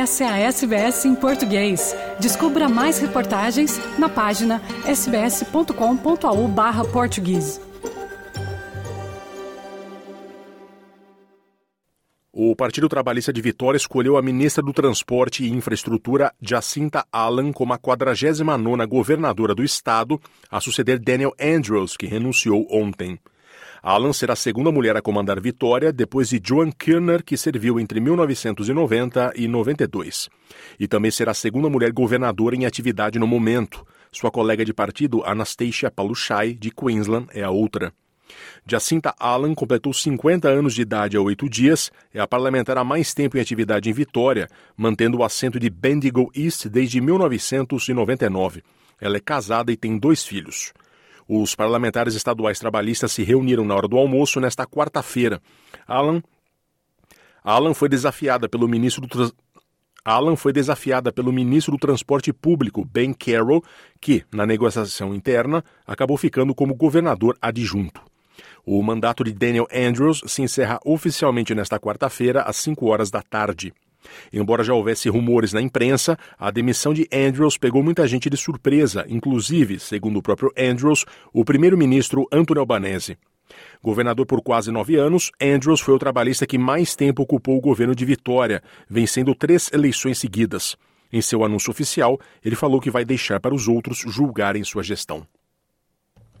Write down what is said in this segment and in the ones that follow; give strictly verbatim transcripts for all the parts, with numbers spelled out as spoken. Essa é a S B S em português. Descubra mais reportagens na página s b s ponto com ponto a u barra português. O Partido Trabalhista de Vitória escolheu a ministra do Transporte e Infraestrutura, Jacinta Allan, como a quadragésima nona governadora do estado, a suceder Daniel Andrews, que renunciou ontem. Allan será a segunda mulher a comandar Vitória, depois de Joan Kirner, que serviu entre mil novecentos e noventa e noventa e dois. E também será a segunda mulher governadora em atividade no momento. Sua colega de partido, Anastasia Palaszczuk, de Queensland, é a outra. Jacinta Allan completou cinquenta anos de idade há oito dias, é a parlamentar há mais tempo em atividade em Vitória, mantendo o assento de Bendigo East desde mil novecentos e noventa e nove. Ela é casada e tem dois filhos. Os parlamentares estaduais trabalhistas se reuniram na hora do almoço nesta quarta-feira. Allan, Allan foi desafiada pelo ministro do Trans... Allan foi desafiada pelo ministro do Transporte Público, Ben Carroll, que, na negociação interna, acabou ficando como governador adjunto. O mandato de Daniel Andrews se encerra oficialmente nesta quarta-feira, às cinco horas da tarde. Embora já houvesse rumores na imprensa, a demissão de Andrews pegou muita gente de surpresa, inclusive, segundo o próprio Andrews, o primeiro-ministro Antônio Albanese. Governador por quase nove anos, Andrews foi o trabalhista que mais tempo ocupou o governo de Vitória, vencendo três eleições seguidas. Em seu anúncio oficial, ele falou que vai deixar para os outros julgarem sua gestão.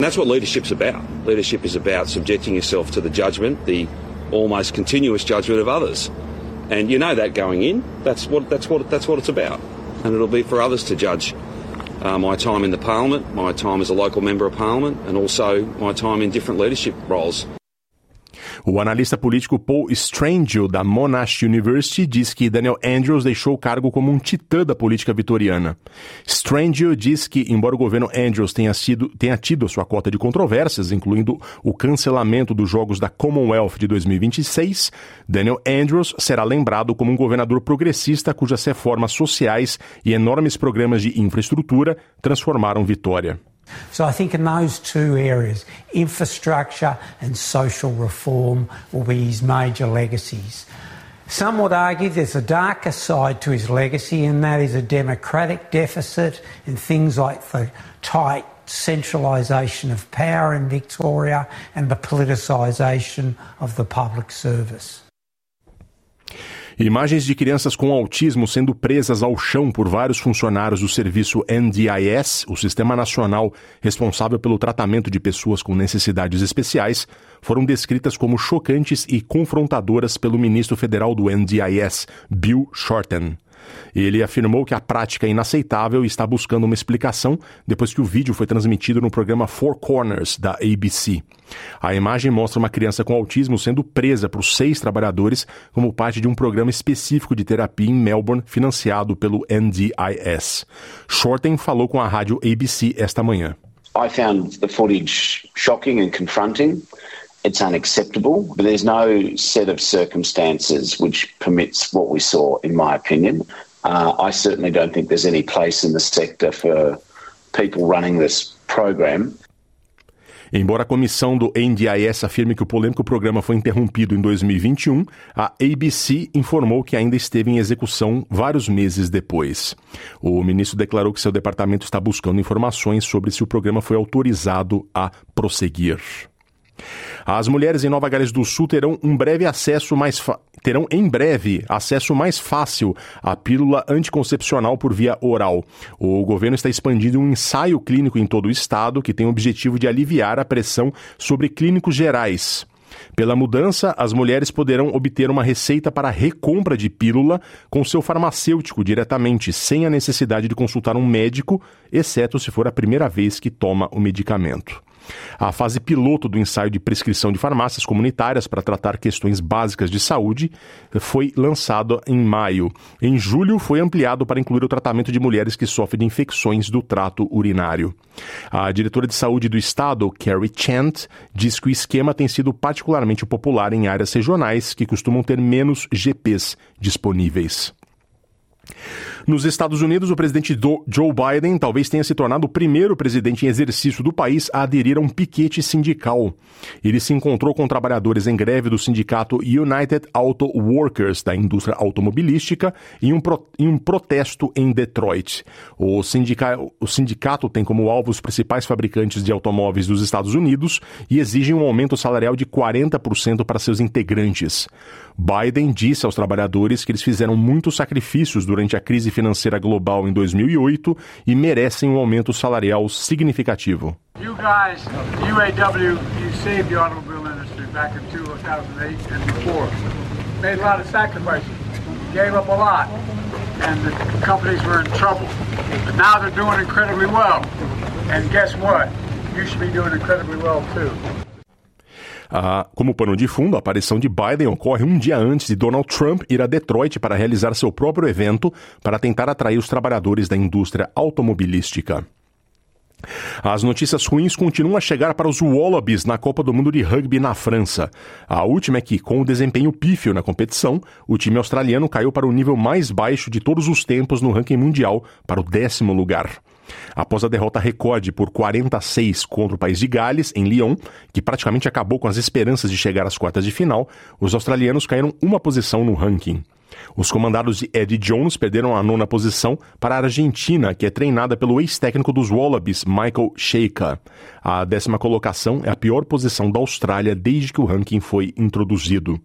And that's what leadership's about. Leadership is about subjecting yourself to the judgment, the almost continuous judgment of others. And you know that going in. That's what that's what that's what it's about. And it'll be for others to judge uh, my time in the parliament, my time as a local member of parliament, and also my time in different leadership roles. O analista político Paul Strangio, da Monash University, diz que Daniel Andrews deixou o cargo como um titã da política vitoriana. Strangio diz que, embora o governo Andrews tenha, sido, tenha tido sua cota de controvérsias, incluindo o cancelamento dos Jogos da Commonwealth de dois mil e vinte e seis, Daniel Andrews será lembrado como um governador progressista cujas reformas sociais e enormes programas de infraestrutura transformaram Vitória. So I think in those two areas, infrastructure and social reform will be his major legacies. Some would argue there's a darker side to his legacy, and that is a democratic deficit and things like the tight centralisation of power in Victoria and the politicisation of the public service. Imagens de crianças com autismo sendo presas ao chão por vários funcionários do serviço N D I S, o Sistema Nacional responsável pelo tratamento de pessoas com necessidades especiais, foram descritas como chocantes e confrontadoras pelo ministro federal do N D I S, Bill Shorten. Ele afirmou que a prática é inaceitável e está buscando uma explicação depois que o vídeo foi transmitido no programa Four Corners, da A B C. A imagem mostra uma criança com autismo sendo presa por seis trabalhadores como parte de um programa específico de terapia em Melbourne, financiado pelo N D I S. Shorten falou com a rádio A B C esta manhã. I found the footage shocking and confronting. It's unacceptable, but there's no set of circumstances which permits what we saw, in my opinion. Uh, I certainly don't think there's any place in the sector for people running this program. Embora a comissão do N D I S afirme que o polêmico programa foi interrompido em dois mil e vinte e um, a A B C informou que ainda esteve em execução vários meses depois. O ministro declarou que seu departamento está buscando informações sobre se o programa foi autorizado a prosseguir. As mulheres em Nova Gales do Sul terão, um breve acesso mais fa... terão em breve acesso mais fácil à pílula anticoncepcional por via oral. O governo está expandindo um ensaio clínico em todo o estado que tem o objetivo de aliviar a pressão sobre clínicos gerais. Pela mudança, as mulheres poderão obter uma receita para recompra de pílula com seu farmacêutico diretamente, sem a necessidade de consultar um médico, exceto se for a primeira vez que toma o medicamento. A fase piloto do ensaio de prescrição de farmácias comunitárias para tratar questões básicas de saúde foi lançada em maio. Em julho, foi ampliado para incluir o tratamento de mulheres que sofrem de infecções do trato urinário. A diretora de saúde do estado, Kerry Chant, diz que o esquema tem sido particularmente popular em áreas regionais que costumam ter menos G Ps disponíveis. Nos Estados Unidos, o presidente Joe Biden talvez tenha se tornado o primeiro presidente em exercício do país a aderir a um piquete sindical. Ele se encontrou com trabalhadores em greve do sindicato United Auto Workers, da indústria automobilística, em um, pro, em um protesto em Detroit. O, sindica, o sindicato tem como alvo os principais fabricantes de automóveis dos Estados Unidos e exige um aumento salarial de quarenta por cento para seus integrantes. Biden disse aos trabalhadores que eles fizeram muitos sacrifícios durante a crise financeira global em dois mil e oito e merecem um aumento salarial significativo. You guys, U A W, you saved the automobile industry back in two thousand eight and before. Made a lot of sacrifices, gave up a lot, and the companies were in trouble. But now they're doing incredibly well. And guess what? You should be doing incredibly well too. Ah, como pano de fundo, a aparição de Biden ocorre um dia antes de Donald Trump ir a Detroit para realizar seu próprio evento para tentar atrair os trabalhadores da indústria automobilística. As notícias ruins continuam a chegar para os Wallabies na Copa do Mundo de Rugby na França. A última é que, com o desempenho pífio na competição, o time australiano caiu para o nível mais baixo de todos os tempos no ranking mundial, para o décimo lugar. Após a derrota recorde por quarenta a seis contra o país de Gales, em Lyon, que praticamente acabou com as esperanças de chegar às quartas de final, os australianos caíram uma posição no ranking. Os comandados de Eddie Jones perderam a nona posição para a Argentina, que é treinada pelo ex-técnico dos Wallabies, Michael Cheika. A décima colocação é a pior posição da Austrália desde que o ranking foi introduzido.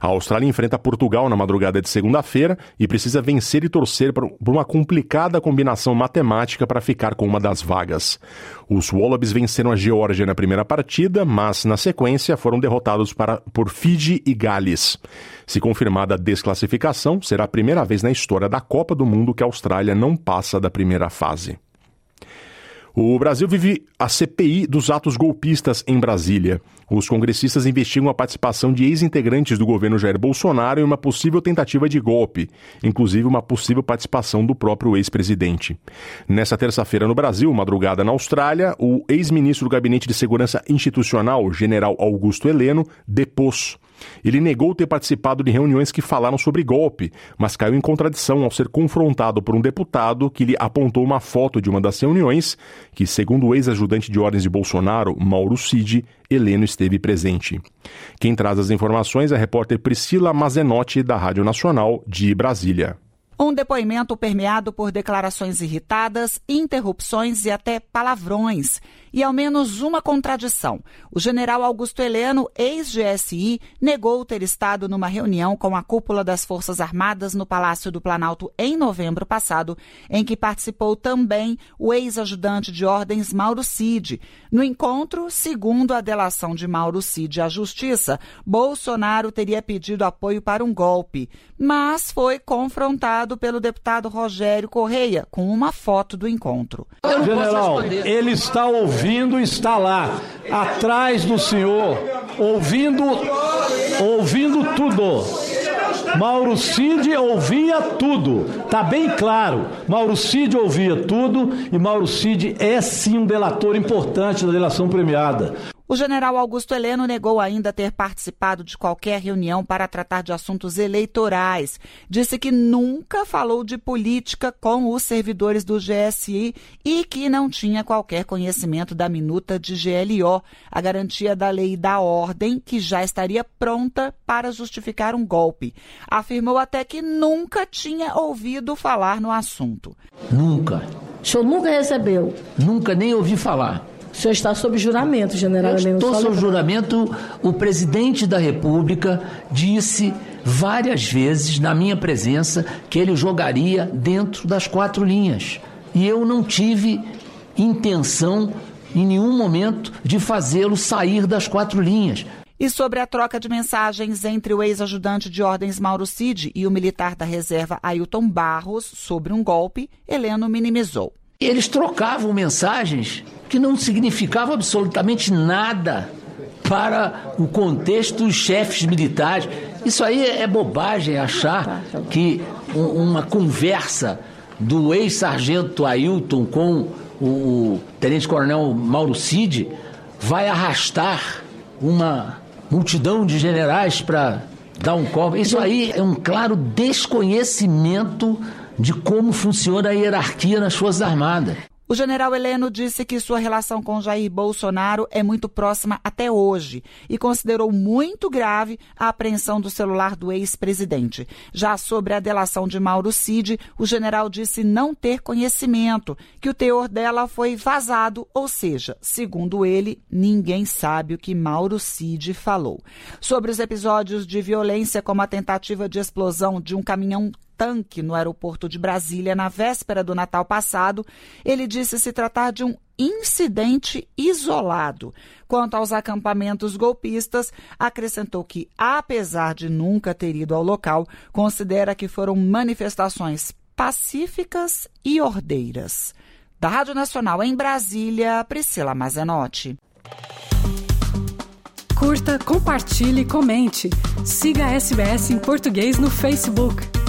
A Austrália enfrenta Portugal na madrugada de segunda-feira e precisa vencer e torcer por uma complicada combinação matemática para ficar com uma das vagas. Os Wallabies venceram a Geórgia na primeira partida, mas na sequência foram derrotados para, por Fiji e Gales. Se confirmada a desclassificação, será a primeira vez na história da Copa do Mundo que a Austrália não passa da primeira fase. O Brasil vive a C P I dos atos golpistas em Brasília. Os congressistas investigam a participação de ex-integrantes do governo Jair Bolsonaro em uma possível tentativa de golpe, inclusive uma possível participação do próprio ex-presidente. Nessa terça-feira no Brasil, madrugada na Austrália, o ex-ministro do Gabinete de Segurança Institucional, general Augusto Heleno, depôs. Ele negou ter participado de reuniões que falaram sobre golpe, mas caiu em contradição ao ser confrontado por um deputado que lhe apontou uma foto de uma das reuniões que, segundo o ex-ajudante de ordens de Bolsonaro, Mauro Cid, Heleno esteve presente. Quem traz as informações é a repórter Priscila Mazenotti, da Rádio Nacional de Brasília. Um depoimento permeado por declarações irritadas, interrupções e até palavrões. E ao menos uma contradição. O general Augusto Heleno, ex-G S I, negou ter estado numa reunião com a cúpula das Forças Armadas no Palácio do Planalto em novembro passado, em que participou também o ex-ajudante de ordens Mauro Cid. No encontro, segundo a delação de Mauro Cid à Justiça, Bolsonaro teria pedido apoio para um golpe, mas foi confrontado pelo deputado Rogério Correia, com uma foto do encontro. General, ele está ouvindo, está lá, atrás do senhor, ouvindo, ouvindo tudo. Mauro Cid ouvia tudo, está bem claro. Mauro Cid ouvia tudo e Mauro Cid é sim um delator importante da delação premiada. O general Augusto Heleno negou ainda ter participado de qualquer reunião para tratar de assuntos eleitorais. Disse que nunca falou de política com os servidores do G S I e que não tinha qualquer conhecimento da minuta de G L O, a garantia da lei e da ordem, que já estaria pronta para justificar um golpe. Afirmou até que nunca tinha ouvido falar no assunto. Nunca. O senhor nunca recebeu? Nunca, nem ouvi falar. O senhor está sob juramento, general Heleno. Estou sob juramento. O presidente da República disse várias vezes, na minha presença, que ele jogaria dentro das quatro linhas. E eu não tive intenção, em nenhum momento, de fazê-lo sair das quatro linhas. E sobre a troca de mensagens entre o ex-ajudante de ordens Mauro Cid e o militar da reserva Ailton Barros sobre um golpe, Heleno minimizou. Eles trocavam mensagens que não significavam absolutamente nada para o contexto dos chefes militares. Isso aí é bobagem, achar que uma conversa do ex-sargento Ailton com o tenente-coronel Mauro Cid vai arrastar uma multidão de generais para dar um golpe. Isso aí é um claro desconhecimento de como funciona a hierarquia nas Forças Armadas. O general Heleno disse que sua relação com Jair Bolsonaro é muito próxima até hoje e considerou muito grave a apreensão do celular do ex-presidente. Já sobre a delação de Mauro Cid, o general disse não ter conhecimento, que o teor dela foi vazado, ou seja, segundo ele, ninguém sabe o que Mauro Cid falou. Sobre os episódios de violência, como a tentativa de explosão de um caminhão tanque no aeroporto de Brasília na véspera do Natal passado, ele disse se tratar de um incidente isolado. Quanto aos acampamentos golpistas, acrescentou que, apesar de nunca ter ido ao local, considera que foram manifestações pacíficas e ordeiras. Da Rádio Nacional em Brasília, Priscila Mazenotti. Curta, compartilhe e comente. Siga a S B S em português no Facebook.